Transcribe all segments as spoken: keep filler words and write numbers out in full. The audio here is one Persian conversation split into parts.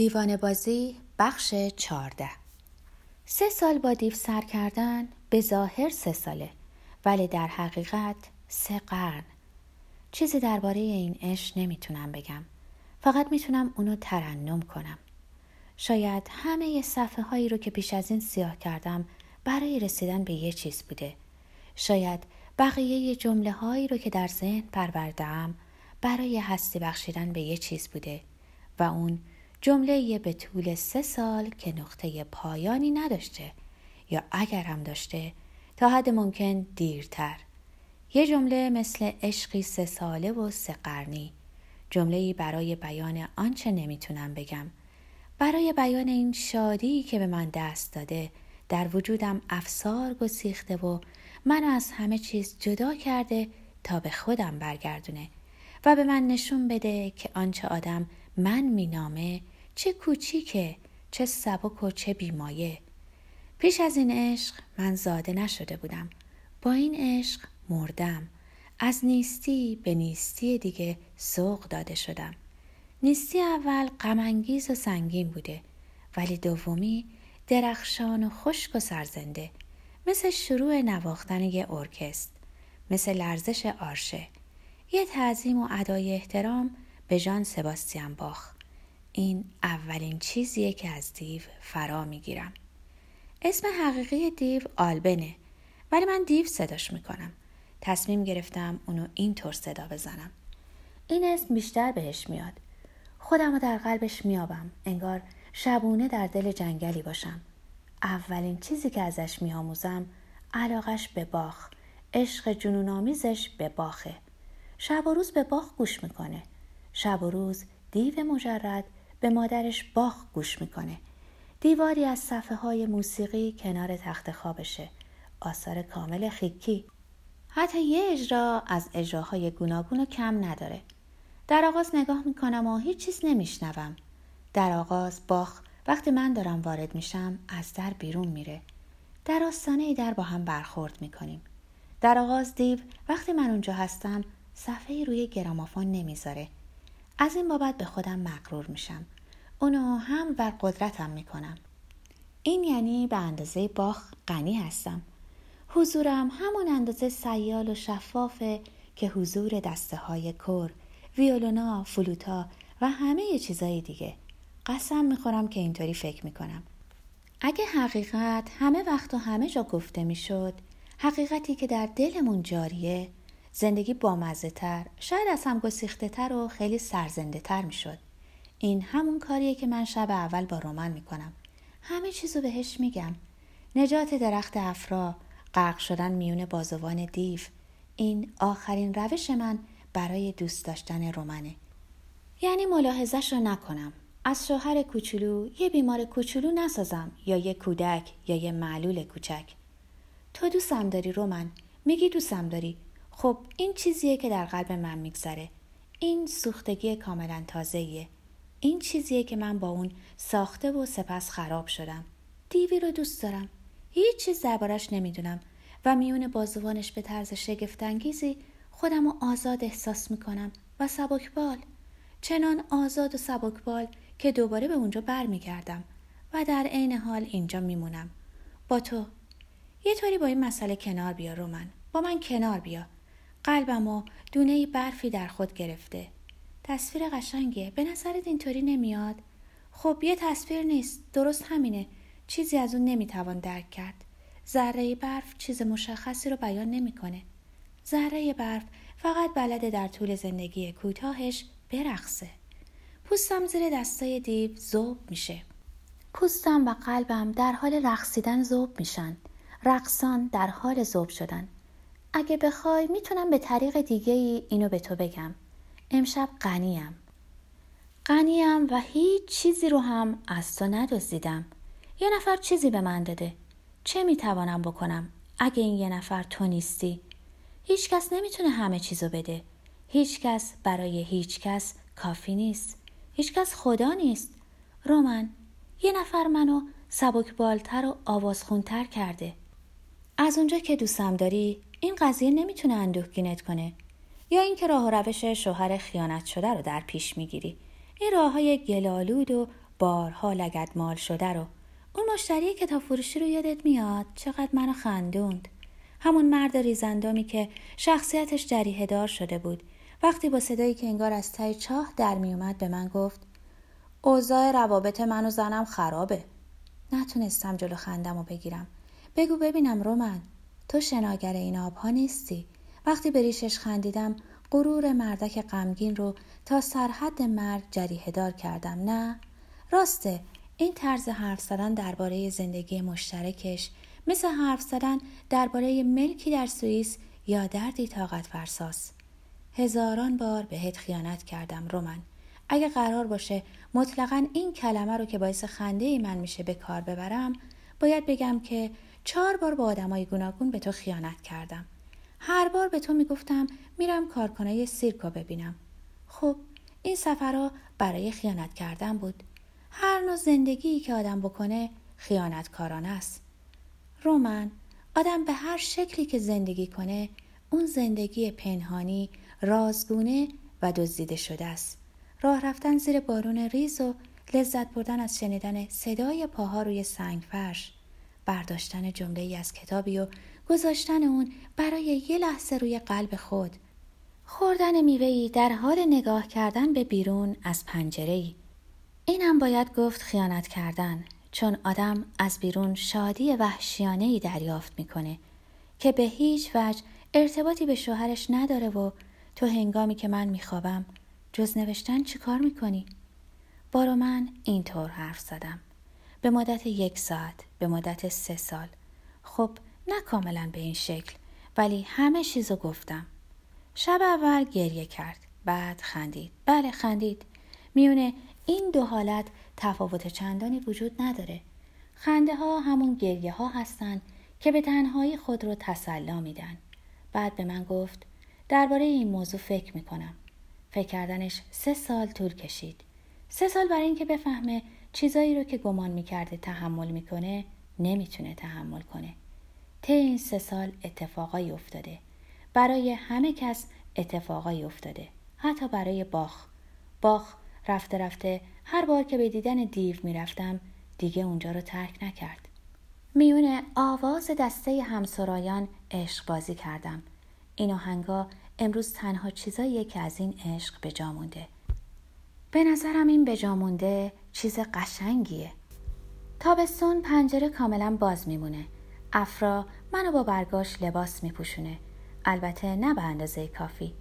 دیوانه بازی بخش چهارده. سه سال با دیو سر کردن به ظاهر سه ساله، ولی در حقیقت سه قرن. چیزی درباره این عشق نمیتونم بگم، فقط میتونم اونو ترنم کنم. شاید همه ی صفحه هایی رو که پیش از این سیاه کردم برای رسیدن به یه چیز بوده. شاید بقیه ی جمله هایی رو که در ذهن پروردم برای هستی بخشیدن به یه چیز بوده و اون جمله به طول سه سال که نقطه پایانی نداشته، یا اگر هم داشته تا حد ممکن دیرتر. یه جمله مثل عشقی سه ساله و سه قرنی، جمله‌ای برای بیان آنچه نمیتونم بگم، برای بیان این شادی که به من دست داده، در وجودم افسار گسیخته و منو از همه چیز جدا کرده تا به خودم برگردونه و به من نشون بده که آنچه آدم من مینامه چه کوچیکه، چه سبک و چه بیمایه. پیش از این عشق من زاده نشده بودم، با این عشق مردم. از نیستی به نیستی دیگه سوق داده شدم. نیستی اول غم‌انگیز و سنگین بوده، ولی دومی درخشان و خشک و سرزنده، مثل شروع نواختن یه ارکستر، مثل لرزش آرشه، یه تعظیم و ادای احترام به ژان سباستیان باخ. این اولین چیزیه که از دیو فرا میگیرم. اسم حقیقی دیو آلبنه، ولی من دیو صداش میکنم. تصمیم گرفتم اونو این طور صدا بزنم. این اسم بیشتر بهش میاد. خودم رو در قلبش میابم، انگار شبونه در دل جنگلی باشم. اولین چیزی که ازش میاموزم علاقش به باخ، عشق جنون‌آمیزش به باخه. شب و روز به باخ گوش میکنه. شب و روز دیو مجرد به مادرش باخ گوش میکنه. دیواری از صفحه های موسیقی کنار تخت خوابشه، آثار کامل خیکی. حتی یه اجرا از اجراهای گوناگونو کم نداره. در آغاز نگاه میکنم و هیچ چیز نمیشنوم. در آغاز باخ وقتی من دارم وارد میشم از در بیرون میره. در آستانه در با هم برخورد میکنیم. در آغاز دیو وقتی من اونجا هستم صفحه روی گرامافون نمیذاره. از این بابت به خودم مغرور میشم. اونو هم بر قدرتم میکنم. این یعنی به اندازه باخ غنی هستم. حضورم همون اندازه سیال و شفافه که حضور دسته های کور، ویولونا، فلوتا و همه ی چیزای دیگه. قسم میخورم که اینطوری فکر میکنم. اگه حقیقت همه وقت و همه جا گفته میشد، حقیقتی که در دلمون جاریه، زندگی بامزه تر، شاید از هم گسیخته تر و خیلی سرزنده تر میشد. این همون کاریه که من شب اول با رومن میکنم. همه چیزو بهش میگم. نجات درخت افرا، غرق شدن میون بازوان دیو، این آخرین روش من برای دوست داشتن رومنه. یعنی ملاحظه‌ش رو نکنم، از شوهر کوچولو یه بیمار کوچولو نسازم، یا یه کودک یا یه معلول کوچک. تو دوستم داری رومن، میگی دوستم داری. خب این چیزیه که در قلب من میگذره. این سوختگی کاملا تازه‌ایه. این چیزیه که من با اون ساخته و سپس خراب شدم. دیوی رو دوست دارم. هیچ چیز دربارش نمیدونم و میون بازوانش به طرز شگفت‌انگیزی خودم رو آزاد احساس میکنم و سبکبال. چنان آزاد و سبکبال که دوباره به اونجا بر میگردم و در عین حال اینجا میمونم. با تو یه طوری با این مسئله کنار بیا رومن. با من کنار بیا. قلبم و دونه‌ای برفی در خود گرفته. تصویر قشنگه، به نظرت اینطوری نمیاد؟ خب یه تصویر نیست، درست همینه. چیزی از اون نمیتوان درک کرد. ذره برف چیز مشخصی رو بیان نمیکنه. ذره برف فقط بلده در طول زندگی کوتاهش برقصه. پوستم زیر دستای دیو ذوب میشه. پوستم و قلبم در حال رقصیدن ذوب میشن. رقصان در حال ذوب شدن. اگه بخوای میتونم به طریق دیگه ای اینو به تو بگم. امشب غنیم. غنیم و هیچ چیزی رو هم از تو ندزدیدم. یه نفر چیزی به من داده. چه میتوانم بکنم اگه این یه نفر تو نیستی؟ هیچ کس نمیتونه همه چیزو بده. هیچ کس برای هیچ کس کافی نیست. هیچ کس خدا نیست. رومن، یه نفر منو سبکبالتر و آوازخونتر کرده. از اونجا که دوستم داری، این قضیه نمیتونه اندوهگینت کنه. یا اینکه راه و روش شوهر خیانت شده رو در پیش میگیری. این راههای گلالود و بارها لگدمال شده رو. اون مشتری کتاب فروشی رو یادت میاد؟ چقدر منو خندوند. همون مرد ریزندامی که شخصیتش جریحه دار شده بود. وقتی با صدایی که انگار از ته چاه در می اومد به من گفت اوضاع روابط من و زنم خرابه. نتونستم جلو خندم رو بگیرم. بگو ببینم رومن، تو شناگر این آبها نیستی. وقتی به ریشش خندیدم غرور مردک غمگین رو تا سرحد مرگ جریحه دار کردم. نه؟ راسته، این طرز حرف زدن درباره زندگی مشترکش مثل حرف زدن درباره ملکی در سوئیس یا دردی طاقت فرساست. هزاران بار بهت خیانت کردم رومن. اگه قرار باشه مطلقاً این کلمه رو که باعث خنده من میشه به کار ببرم، باید بگم که چهار بار با آدمای گوناگون به تو خیانت کردم. هر بار به تو میگفتم میرم کارخانه سیرکو ببینم. خب این سفرها برای خیانت کردن بود. هر نوع زندگیی که آدم بکنه خیانتکارانه است. رومن، آدم به هر شکلی که زندگی کنه، اون زندگی پنهانی، رازگونه و دزدیده شده است. راه رفتن زیر بارون ریز و لذت بردن از شنیدن صدای پاها روی سنگ فرش، برداشتن جمله‌ای از کتابی و گذاشتن اون برای یه لحظه روی قلب خود، خوردن میوه‌ای در حال نگاه کردن به بیرون از پنجره‌ای. این هم باید گفت خیانت کردن، چون آدم از بیرون شادی وحشیانه‌ای دریافت میکنه که به هیچ وجه ارتباطی به شوهرش نداره. و تو هنگامی که من میخوابم جز نوشتن چی کار میکنی؟ با رومن اینطور حرف زدم. به مدت یک ساعت، به مدت سه سال. خب نه کاملا به این شکل، ولی همه چیزو گفتم. شب اول گریه کرد، بعد خندید. بله خندید. میونه این دو حالت تفاوت چندانی وجود نداره. خنده ها همون گریه ها هستن که به تنهایی خود رو تسلا میدن. بعد به من گفت درباره این موضوع فکر میکنم. فکر کردنش سه سال طول کشید. سه سال برای این که بفهمه چیزایی رو که گمان میکرده تحمل میکنه نمیتونه تحمل کنه. طی این سه سال اتفاقایی افتاده. برای همه کس اتفاقایی افتاده. حتی برای باخ. باخ رفته رفته هر بار که به دیدن دیو میرفتم دیگه اونجا رو ترک نکرد. میونه آواز دسته همسرایان عشق بازی کردم. این آهنگا امروز تنها چیزاییه که از این عشق به جا مونده. به نظرم این به جا مونده چیز قشنگیه. تابستون پنجره کاملا باز میمونه. افرا منو با برگاش لباس میپوشونه، البته نه به اندازه کافی.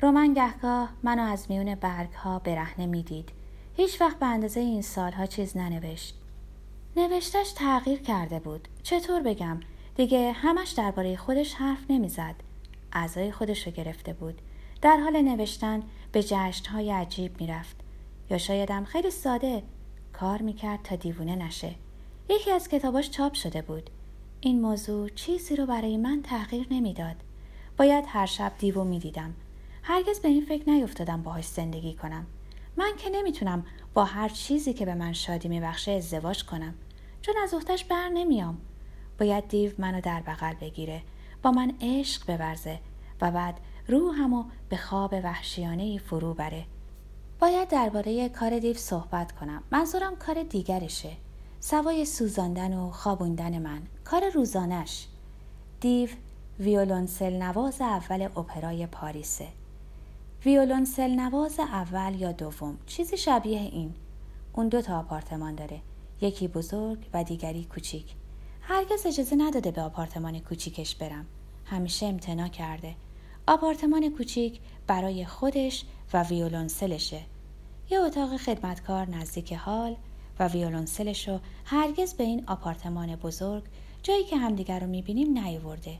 رومن گهگاه منو از میون برگها برهنه میدید. هیچ وقت به اندازه این سالها چیز ننوشت. نوشتش تغییر کرده بود. چطور بگم؟ دیگه همش درباره خودش حرف نمیزد. اعضای خودش رو گرفته بود. در حال نوشتن به جشن‌های عجیب میرفت. یا شایدم خیلی ساده کار میکرد تا دیوونه نشه. یکی از کتاباش چاپ شده بود. این موضوع چیزی رو برای من تغییر نمیداد. باید هر شب دیو میدیدم. هرگز به این فکر نیفتادم باهاش زندگی کنم. من که نمیتونم با هر چیزی که به من شادی میبخشه ازدواج کنم، چون از اختش بر نمیام. باید دیو منو در بغل بگیره، با من عشق بورزه و بعد روحمو به خواب وحشیانه‌ای فرو بره. باید درباره کار دیو صحبت کنم. منظورم کار دیگرشه، سوای سوزاندن و خوابوندن من، کار روزانش. دیو ویولونسل نواز اول اپرای پاریسه. ویولونسل نواز اول یا دوم، چیزی شبیه این. اون دو تا آپارتمان داره، یکی بزرگ و دیگری کوچیک. هرگز اجازه نداده به آپارتمان کوچیکش برم. همیشه امتناع کرده. آپارتمان کوچیک برای خودش و ویولونسلشه. یه اتاق خدمتکار نزدیک حال و ویولونسلشو هرگز به این آپارتمان بزرگ، جایی که همدیگر رو میبینیم، نیاورده.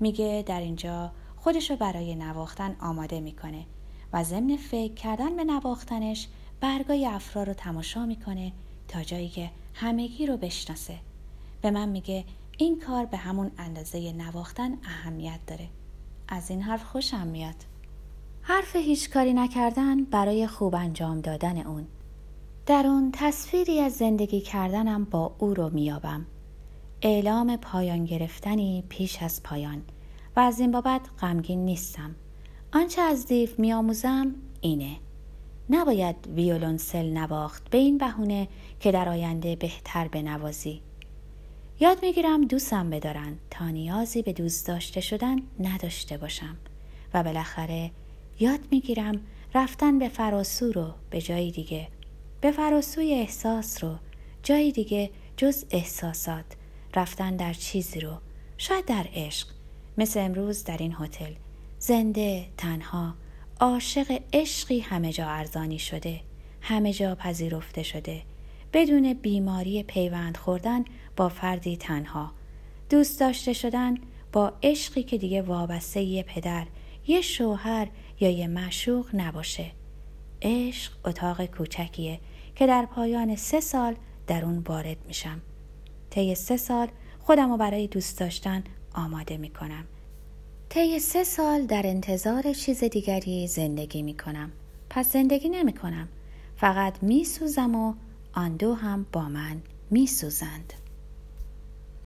میگه در اینجا خودشو برای نواختن آماده میکنه و ضمن فکر کردن به نواختنش برگای افرا رو تماشا میکنه تا جایی که همگی رو بشناسه. به من میگه این کار به همون اندازه نواختن اهمیت داره. از این حرف خوشم میاد. حرف هیچ کاری نکردن برای خوب انجام دادن اون. در اون تصویری از زندگی کردنم با او رو میابم. اعلام پایان گرفتنی پیش از پایان و از این بابت غمگین نیستم. آنچه از دیو میاموزم اینه: نباید ویولنسل نواخت به این بهونه که در آینده بهتر بنوازی. یاد میگیرم دوستم بدارن تا نیازی به دوست داشته شدن نداشته باشم و بالاخره یاد میگیرم رفتن به فراسو رو به جای دیگه، به فراسوی احساس رو جای دیگه جز احساسات، رفتن در چیزی رو، شاید در عشق، مثل امروز در این هتل، زنده، تنها، عاشق عشقی همه جا ارزانی شده، همه جا پذیرفته شده، بدون بیماری پیوند خوردن با فردی تنها، دوست داشته شدن با عشقی که دیگه وابسته یه پدر، یه شوهر یا یه معشوق نباشه. عشق اتاق کوچکیه که در پایان سه سال در اون وارد میشم. طی سه سال خودم رو برای دوست داشتن آماده میکنم. طی سه سال در انتظار چیز دیگری زندگی میکنم. پس زندگی نمیکنم، فقط میسوزم و آن دو هم با من میسوزند.